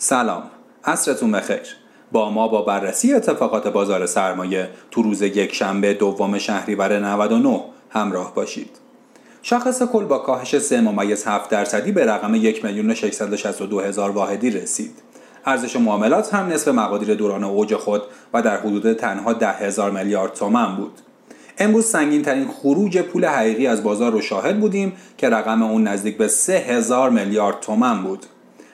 سلام، عصرتون بخیر. با بررسی اتفاقات بازار سرمایه تو روز یکشنبه 2 شهریور 99 همراه باشید. شاخص کل با کاهش 3.7% به رقم 1,662,000 واحدی رسید. ارزش معاملات هم نصف مقادیر دوران اوج خود و در حدود تنها 10,000 میلیارد تومان بود. امروز سنگین ترین خروج پول حقیقی از بازار رو شاهد بودیم که رقم اون نزدیک به 3,000 میلیارد تومان بود.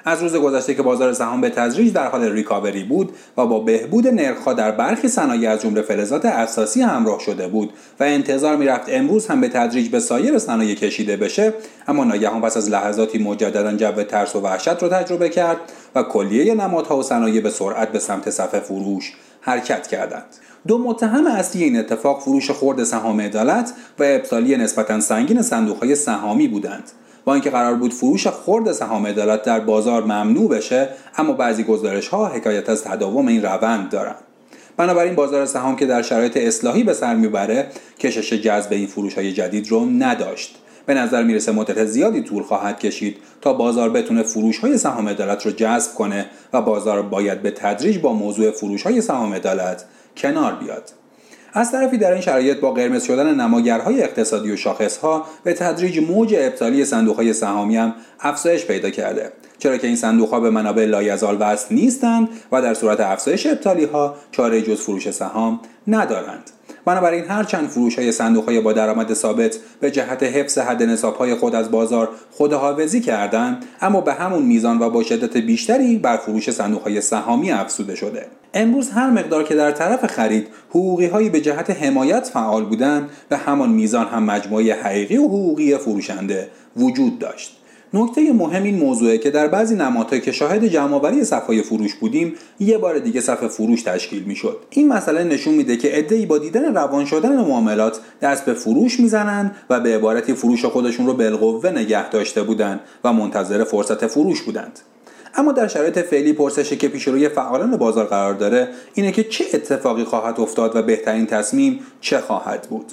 از روز گذشته که بازار سهام به تدریج در حال ریکاوری بود و با بهبود نرخ‌ها در برخی صنایع از جمله فلزات اساسی همراه شده بود و انتظار می‌رفت امروز هم به تدریج به سایر صنایع کشیده بشه، اما ناگهان پس از لحظاتی مجدداً جو ترس و وحشت رو تجربه کرد و کلیه نمادها و صنایع به سرعت به سمت صفحه فروش حرکت کردند. دو متهم اصلی این اتفاق فروش خرد سهام عدالت و ابطالی نسبتاً سنگین صندوق‌های سهامی بودند. با اینکه قرار بود فروش خرد سهام عدالت در بازار ممنوع بشه، اما بعضی گزارش‌ها حکایت از تداوم این روند دارند. بنابراین بازار سهام که در شرایط اصلاحی به سر میبره کشش جذب این فروش‌های جدید رو نداشت. به نظر میرسه مدت زیادی طول خواهد کشید تا بازار بتونه فروش‌های سهام عدالت رو جذب کنه و بازار باید به تدریج با موضوع فروش‌های سهام عدالت کنار بیاد. از طرفی در این شرایط با قرمز شدن نماگرهای اقتصادی و شاخصها به تدریج موج ابطالی صندوق‌های سهامی هم افزایش پیدا کرده، چرا که این صندوق‌ها به منابع لایزال وصل نیستند و در صورت افزایش ابطالی‌ها چاره جز فروش سهام ندارند. بنابراین هرچند فروش‌های صندوق‌های با درآمد ثابت به جهت حفظ حد نصاب‌های خود از بازار خودحافظی کردند، اما به همون میزان و با شدت بیشتری بر فروش صندوق‌های سهامی افزوده شده. امروز هر مقدار که در طرف خرید حقوقی‌هایی به جهت حمایت فعال بودند، به همان میزان هم مجموعه حقیقی و حقوقی فروشنده وجود داشت. نکته مهم این موضوعه که در بعضی نمادها که شاهد جمع‌آوری صف‌های فروش بودیم، یه بار دیگه صف فروش تشکیل می‌شد. این مسئله نشون میده که عده‌ای با دیدن روان شدن معاملات دست به فروش میزنن و به عبارتی فروش خودشون رو بالقوه نگه داشته بودن و منتظر فرصت فروش بودند. اما در شرایط فعلی پرسشی که پیش روی فعالان بازار قرار داره اینه که چه اتفاقی خواهد افتاد و بهترین تصمیم چه خواهد بود.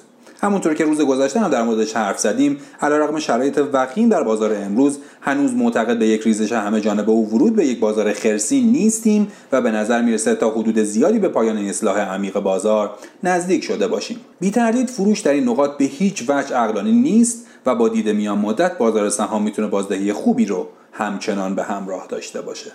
همونطور که روز گذشته هم در موردش حرف زدیم، علیرغم شرایط وخیم در بازار امروز هنوز معتقد به یک ریزش همه جانبه و ورود به یک بازار خرسی نیستیم و به نظر میرسه تا حدود زیادی به پایان اصلاح عمیق بازار نزدیک شده باشیم. بی تردید فروش در این نقاط به هیچ وجه عقلانی نیست و با دید میان مدت بازار سهام میتونه بازدهی خوبی رو همچنان به همراه داشته باشه.